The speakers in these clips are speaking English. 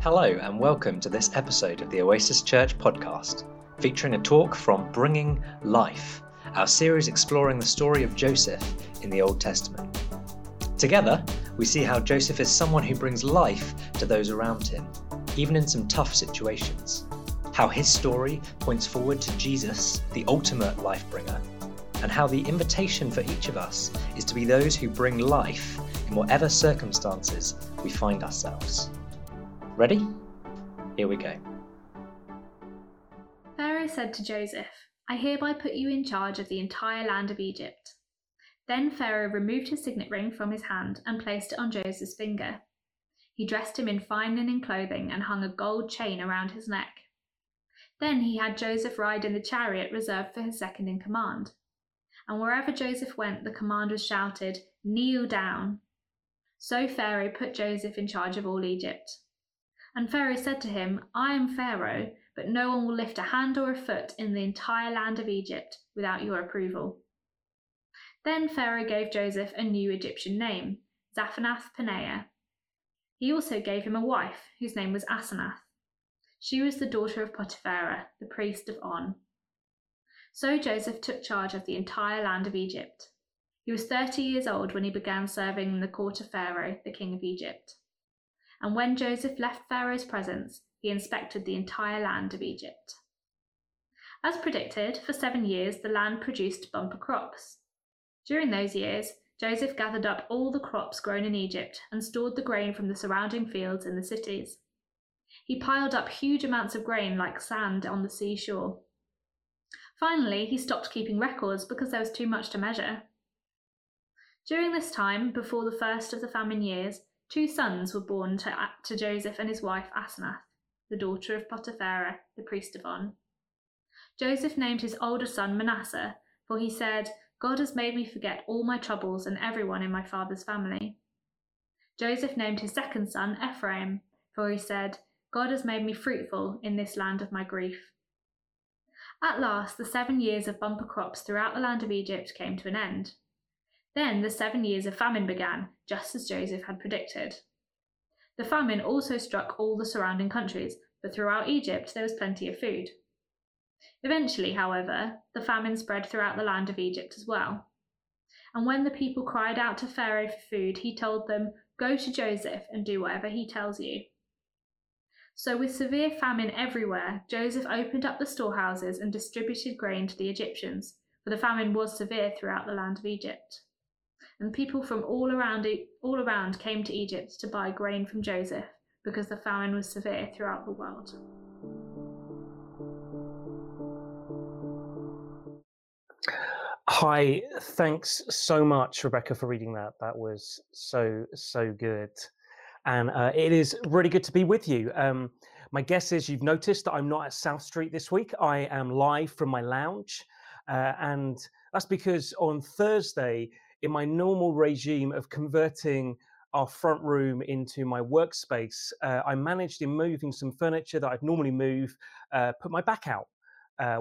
Hello and welcome to this episode of the Oasis Church podcast, featuring a talk from Bringing Life, our series exploring the story of Joseph in the Old Testament. Together, we see how Joseph is someone who brings life to those around him, even in some tough situations, how his story points forward to Jesus, the ultimate life bringer, and how the invitation for each of us is to be those who bring life in whatever circumstances we find ourselves. Ready? Here we go. Pharaoh said to Joseph, I hereby put you in charge of the entire land of Egypt. Then Pharaoh removed his signet ring from his hand and placed it on Joseph's finger. He dressed him in fine linen clothing and hung a gold chain around his neck. Then he had Joseph ride in the chariot reserved for his second in command. And wherever Joseph went, the command was shouted, Kneel down. So Pharaoh put Joseph in charge of all Egypt. And Pharaoh said to him, I am Pharaoh, but no one will lift a hand or a foot in the entire land of Egypt without your approval. Then Pharaoh gave Joseph a new Egyptian name, Zaphnath-Paneah. He also gave him a wife, whose name was Asenath. She was the daughter of Potiphera, the priest of On. So Joseph took charge of the entire land of Egypt. He was 30 years old when he began serving in the court of Pharaoh, the king of Egypt. And when Joseph left Pharaoh's presence, he inspected the entire land of Egypt. As predicted, for 7 years, the land produced bumper crops. During those years, Joseph gathered up all the crops grown in Egypt and stored the grain from the surrounding fields in the cities. He piled up huge amounts of grain like sand on the seashore. Finally, he stopped keeping records because there was too much to measure. During this time, before the first of the famine years, 2 sons were born to Joseph and his wife Asenath, the daughter of Potiphera, the priest of On. Joseph named his older son Manasseh, for he said, God has made me forget all my troubles and everyone in my father's family. Joseph named his second son Ephraim, for he said, God has made me fruitful in this land of my grief. At last, the 7 years of bumper crops throughout the land of Egypt came to an end. Then the 7 years of famine began, just as Joseph had predicted. The famine also struck all the surrounding countries, but throughout Egypt there was plenty of food. Eventually, however, the famine spread throughout the land of Egypt as well. And when the people cried out to Pharaoh for food, he told them, Go to Joseph and do whatever he tells you. So with severe famine everywhere, Joseph opened up the storehouses and distributed grain to the Egyptians, for the famine was severe throughout the land of Egypt. And people from all around came to Egypt to buy grain from Joseph, because the famine was severe throughout the world. Hi, thanks so much, Rebecca, for reading that. That was so good. And it is really good to be with you. My guess is you've noticed that I'm not at South Street this week. I am live from my lounge. And that's because on Thursday, in my normal regime of converting our front room into my workspace, I managed in moving some furniture that I'd normally move, put my back out,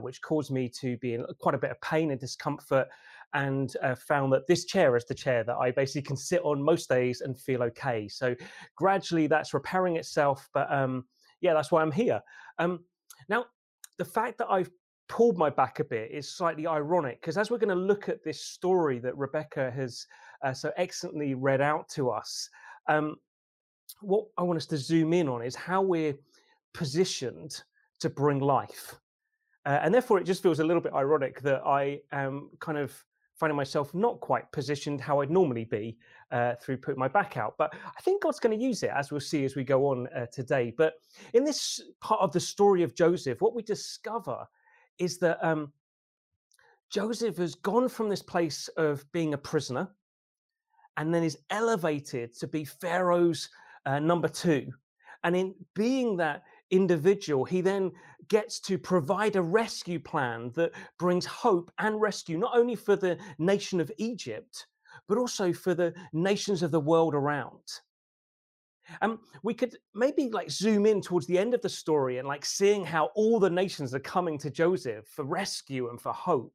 which caused me to be in quite a bit of pain and discomfort, and found that this chair is the chair that I basically can sit on most days and feel okay. So gradually that's repairing itself, but yeah, that's why I'm here. Now, the fact that I've pulled my back a bit is slightly ironic, because as we're going to look at this story that Rebecca has so excellently read out to us, what I want us to zoom in on is how we're positioned to bring life. And therefore, it just feels a little bit ironic that I am kind of finding myself not quite positioned how I'd normally be through putting my back out. But I think God's going to use it, as we'll see as we go on today. But in this part of the story of Joseph, what we discover is that Joseph has gone from this place of being a prisoner and then is elevated to be Pharaoh's number 2. And in being that individual, he then gets to provide a rescue plan that brings hope and rescue, not only for the nation of Egypt, but also for the nations of the world around. We could maybe zoom in towards the end of the story and seeing how all the nations are coming to Joseph for rescue and for hope.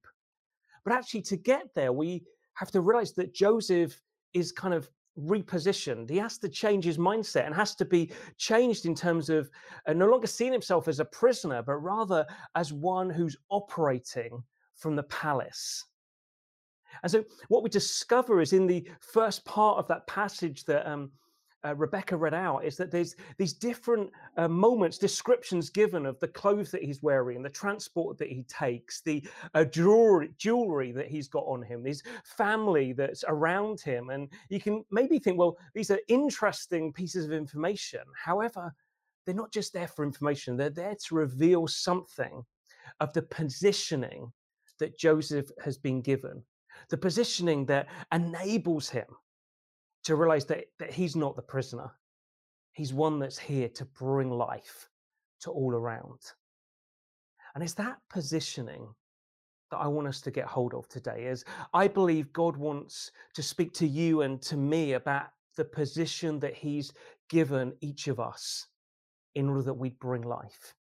But actually, to get there, we have to realize that Joseph is kind of repositioned. He has to change his mindset and has to be changed in terms of no longer seeing himself as a prisoner, but rather as one who's operating from the palace. And so what we discover is in the first part of that passage that Rebecca read out is that there's these different moments, descriptions given of the clothes that he's wearing, the transport that he takes, the jewelry that he's got on him, his family that's around him. And you can maybe think, well, these are interesting pieces of information. However, they're not just there for information. They're there to reveal something of the positioning that Joseph has been given, the positioning that enables him to realize that he's not the prisoner. He's one that's here to bring life to all around. And it's that positioning that I want us to get hold of today, as I believe God wants to speak to you and to me about the position that he's given each of us in order that we bring life.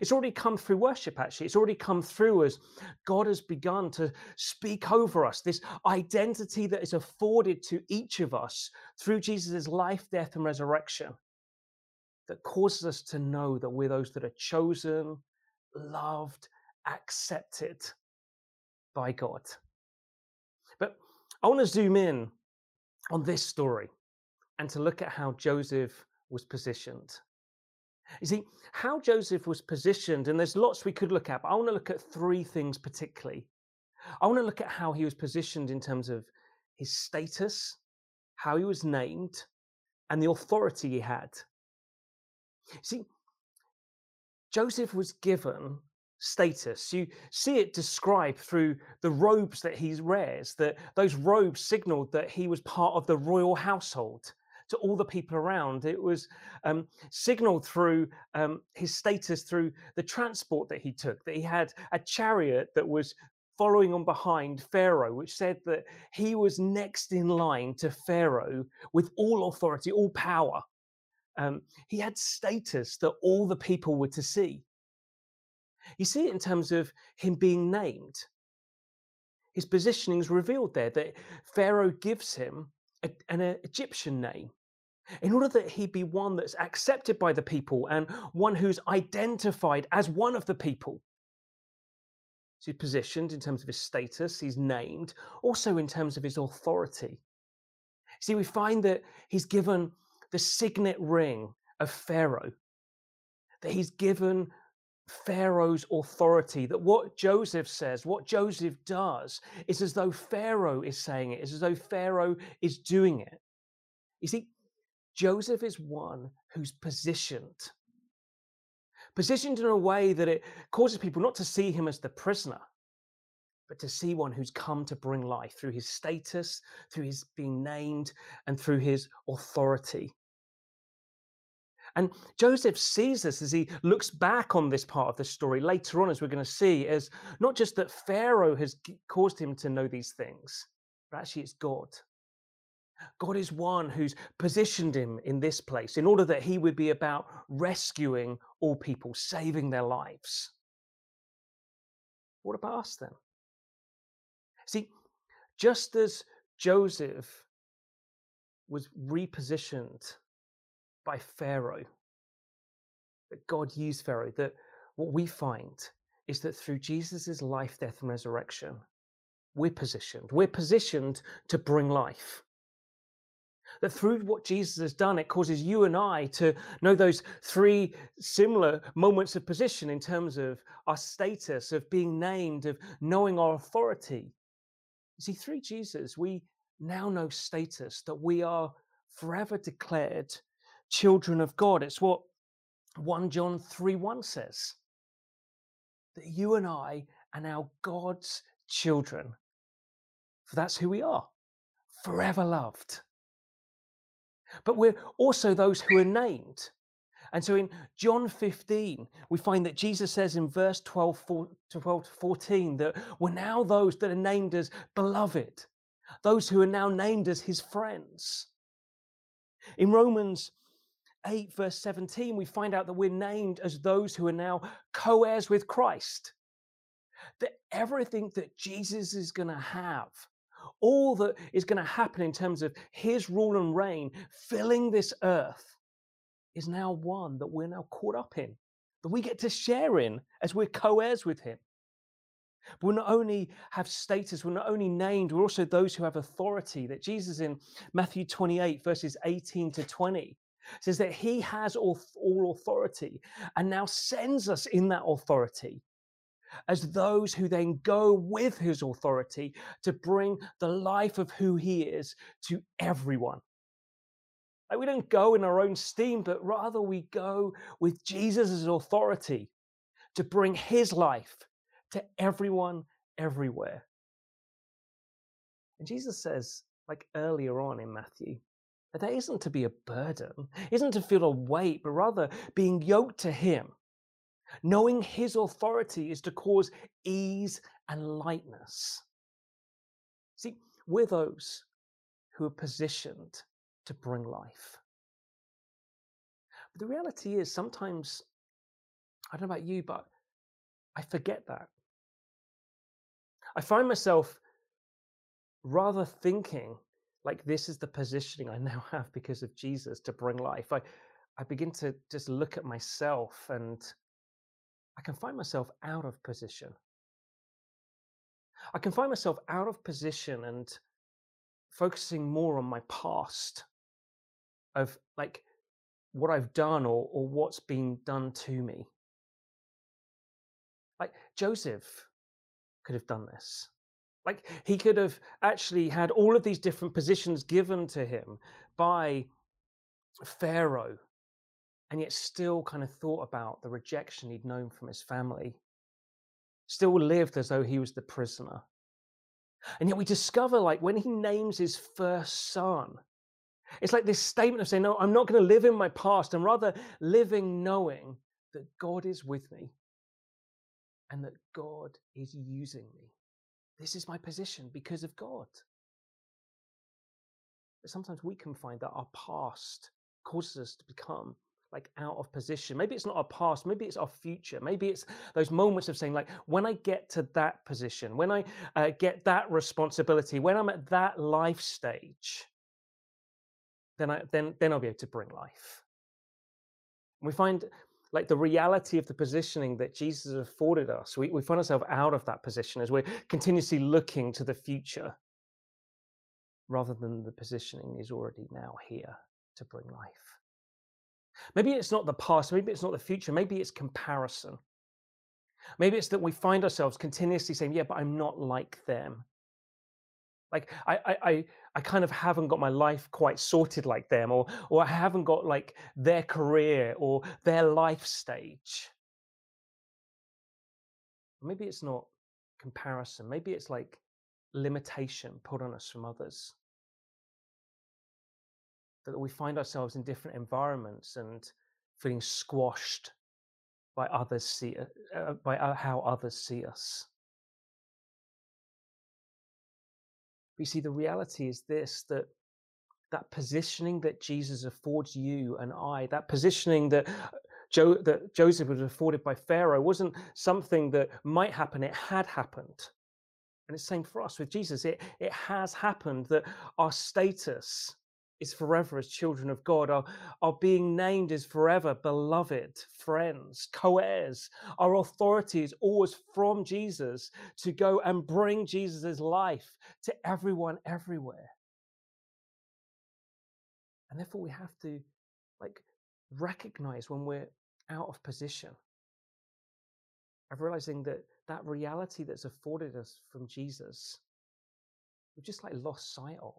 It's already come through worship, actually. It's already come through as God has begun to speak over us, this identity that is afforded to each of us through Jesus' life, death, and resurrection that causes us to know that we're those that are chosen, loved, accepted by God. But I want to zoom in on this story and to look at how Joseph was positioned. You see, how Joseph was positioned, and there's lots we could look at, but I want to look at three things particularly. I want to look at how he was positioned in terms of his status, how he was named, and the authority he had. See, Joseph was given status. You see it described through the robes that he wears, that those robes signaled that he was part of the royal household. To all the people around, it was signaled through his status, through the transport that he took, that he had a chariot that was following on behind Pharaoh, which said that he was next in line to Pharaoh with all authority, all power. He had status that all the people were to see. You see it in terms of him being named. His positioning is revealed there, that Pharaoh gives him an Egyptian name, in order that he be one that's accepted by the people and one who's identified as one of the people. So he's positioned in terms of his status, he's named, also in terms of his authority. See, we find that he's given the signet ring of Pharaoh, that he's given Pharaoh's authority, that what Joseph says, what Joseph does, is as though Pharaoh is saying it, is as though Pharaoh is doing it. You see, Joseph is one who's positioned in a way that it causes people not to see him as the prisoner, but to see one who's come to bring life through his status, through his being named, and through his authority. And Joseph sees this as he looks back on this part of the story later on, as we're going to see, as not just that Pharaoh has caused him to know these things, but actually it's God. God is one who's positioned him in this place in order that he would be about rescuing all people, saving their lives. What about us then? See, just as Joseph was repositioned by Pharaoh, that God used Pharaoh, that what we find is that through Jesus's life, death, and resurrection, we're positioned to bring life. That through what Jesus has done, it causes you and I to know those three similar moments of position in terms of our status, of being named, of knowing our authority. You see, through Jesus, we now know status, that we are forever declared children of God. It's what 1 John 3:1 says, that you and I are now God's children, for that's who we are, forever loved. But we're also those who are named. And so in John 15, we find that Jesus says in verse 12 to 14 that we're now those that are named as beloved, those who are now named as his friends. In Romans 8 verse 17, we find out that we're named as those who are now co-heirs with Christ, that everything that Jesus is going to have all that is going to happen in terms of his rule and reign filling this earth is now one that we're now caught up in, that we get to share in as we're co-heirs with him. We'll not only have status, we're not only named, we're also those who have authority. That Jesus in Matthew 28, verses 18 to 20, says that he has all authority and now sends us in that authority as those who then go with his authority to bring the life of who he is to everyone. Like, we don't go in our own steam, but rather we go with Jesus' authority to bring his life to everyone, everywhere. And Jesus says, like earlier on in Matthew, that that isn't to be a burden, isn't to feel a weight, but rather being yoked to him. Knowing his authority is to cause ease and lightness. See, we're those who are positioned to bring life. But the reality is sometimes, I don't know about you, but I forget that. I find myself rather thinking like this is the positioning I now have because of Jesus to bring life. I begin to just look at myself and I can find myself out of position. I can find myself out of position and focusing more on my past of like what I've done or what's been done to me. Like Joseph could have done this. Like he could have actually had all of these different positions given to him by Pharaoh, and yet still kind of thought about the rejection he'd known from his family, still lived as though he was the prisoner. And yet we discover, like when he names his first son, it's like this statement of saying, no, I'm not going to live in my past, and rather living knowing that God is with me and that God is using me. This is my position because of God. But sometimes we can find that our past causes us to become like out of position. Maybe it's not our past, maybe it's our future. Maybe it's those moments of saying, like, when I get to that position, when I get that responsibility, when I'm at that life stage, then I'll be able to bring life. We find like the reality of the positioning that Jesus afforded us. We find ourselves out of that position as we're continuously looking to the future rather than the positioning is already now here to bring life. Maybe it's not the past, maybe it's not the future, maybe it's comparison. Maybe it's that we find ourselves continuously saying, yeah, but I'm not like them. Like I kind of haven't got my life quite sorted like them, or I haven't got like their career or their life stage. Maybe it's not comparison, maybe it's like limitation put on us from others. That we find ourselves in different environments and feeling squashed by others by how others see us. But you see, the reality is this, that positioning that Jesus affords you and I, that positioning that Joseph was afforded by Pharaoh wasn't something that might happen, it had happened. And it's the same for us with Jesus. It has happened that our status is forever as children of God. Our being named is forever beloved, friends, co-heirs. Our authority is always from Jesus to go and bring Jesus' life to everyone, everywhere. And therefore we have to like recognize when we're out of position of realizing that reality that's afforded us from Jesus, we've just like lost sight of.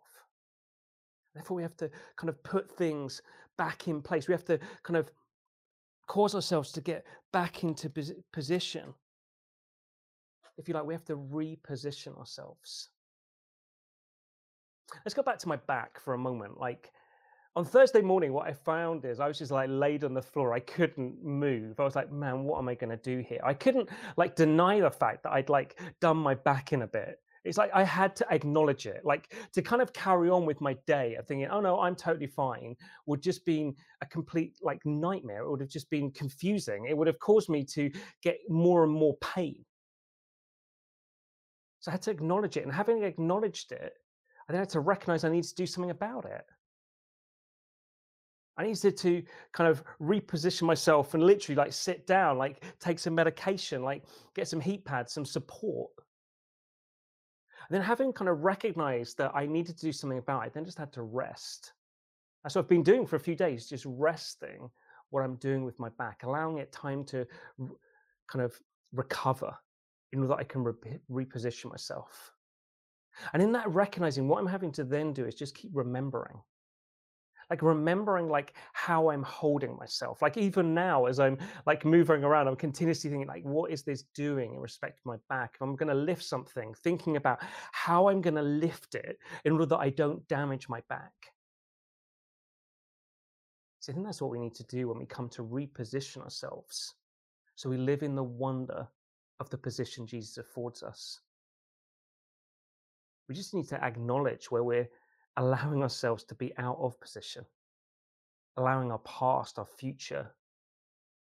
Therefore, we have to kind of put things back in place. We have to kind of cause ourselves to get back into position. If you like, we have to reposition ourselves. Let's go back to my back for a moment. Like on Thursday morning, what I found is I was just like laid on the floor. I couldn't move. I was like, man, what am I going to do here? I couldn't like deny the fact that I'd like done my back in a bit. It's like I had to acknowledge it, like to kind of carry on with my day of thinking, oh no, I'm totally fine, would just been a complete like nightmare. It would have just been confusing. It would have caused me to get more and more pain. So I had to acknowledge it. And having acknowledged it, I then had to recognize I needed to do something about it. I needed to kind of reposition myself and literally like sit down, like take some medication, like get some heat pads, some support. And then having kind of recognized that I needed to do something about it, then just had to rest. That's what I've been doing for a few days, just resting what I'm doing with my back, allowing it time to kind of recover in order that I can reposition myself. And in that recognizing, what I'm having to then do is just keep remembering. Like remembering like how I'm holding myself. Like even now as I'm like moving around, I'm continuously thinking like, what is this doing in respect to my back? If I'm gonna lift something, thinking about how I'm gonna lift it in order that I don't damage my back. So I think that's what we need to do when we come to reposition ourselves. So we live in the wonder of the position Jesus affords us. We just need to acknowledge where we're allowing ourselves to be out of position, allowing our past, our future,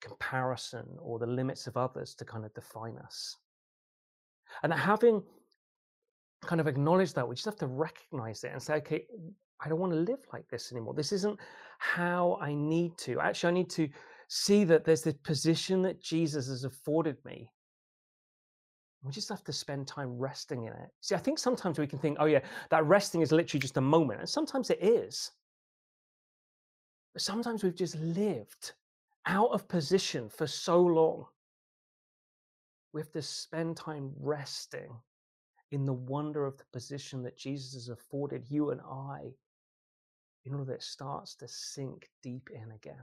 comparison, or the limits of others to kind of define us. And having kind of acknowledged that, we just have to recognize it and say, okay, I don't want to live like this anymore. This isn't how I need to. Actually, I need to see that there's this position that Jesus has afforded me. We just have to spend time resting in it. See, I think sometimes we can think, oh yeah, that resting is literally just a moment. And sometimes it is. But sometimes we've just lived out of position for so long. We have to spend time resting in the wonder of the position that Jesus has afforded you and I in order that it starts to sink deep in again.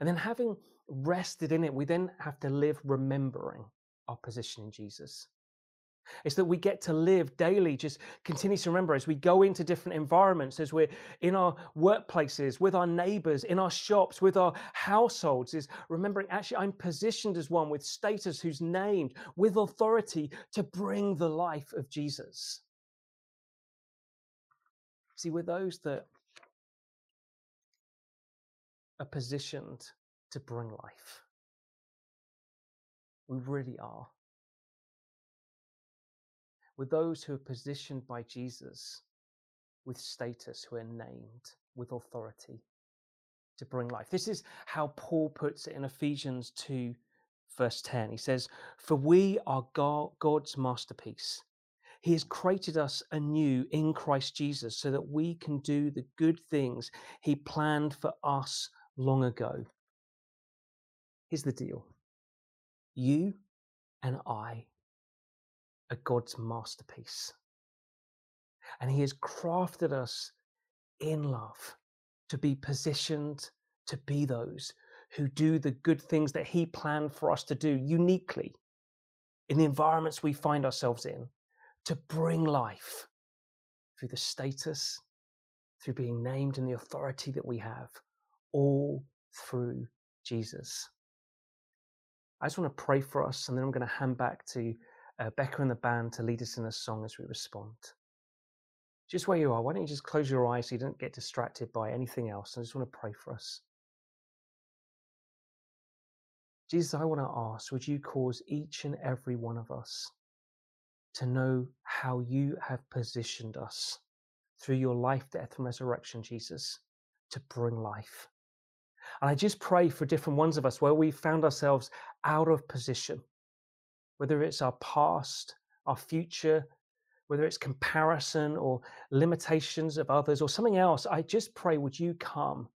And then having rested in it, we then have to live remembering our position in Jesus. It's that we get to live daily, just continue to remember as we go into different environments, as we're in our workplaces, with our neighbors, in our shops, with our households, is remembering actually I'm positioned as one with status who's named, with authority to bring the life of Jesus. See, we're those that are positioned to bring life. We really are. We're those who are positioned by Jesus with status, who are named with authority to bring life. This is how Paul puts it in Ephesians 2, verse 10. He says, "For we are God's masterpiece. He has created us anew in Christ Jesus so that we can do the good things he planned for us long ago." Here's the deal. You and I are God's masterpiece. And he has crafted us in love to be positioned to be those who do the good things that he planned for us to do uniquely in the environments we find ourselves in, to bring life through the status, through being named and the authority that we have, all through Jesus. I just want to pray for us, and then I'm going to hand back to Becca and the band to lead us in a song as we respond. Just where you are, why don't you just close your eyes so you don't get distracted by anything else? I just want to pray for us. Jesus, I want to ask, would you cause each and every one of us to know how you have positioned us through your life, death, and resurrection, Jesus, to bring life? And I just pray for different ones of us where we found ourselves out of position, whether it's our past, our future, whether it's comparison or limitations of others or something else. I just pray, would you come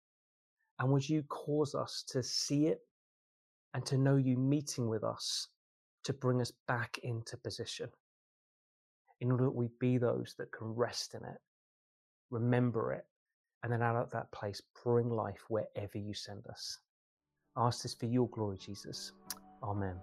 and would you cause us to see it and to know you meeting with us to bring us back into position in order that we be those that can rest in it, remember it, and then out of that place, bring life wherever you send us. I ask this for your glory, Jesus. Amen.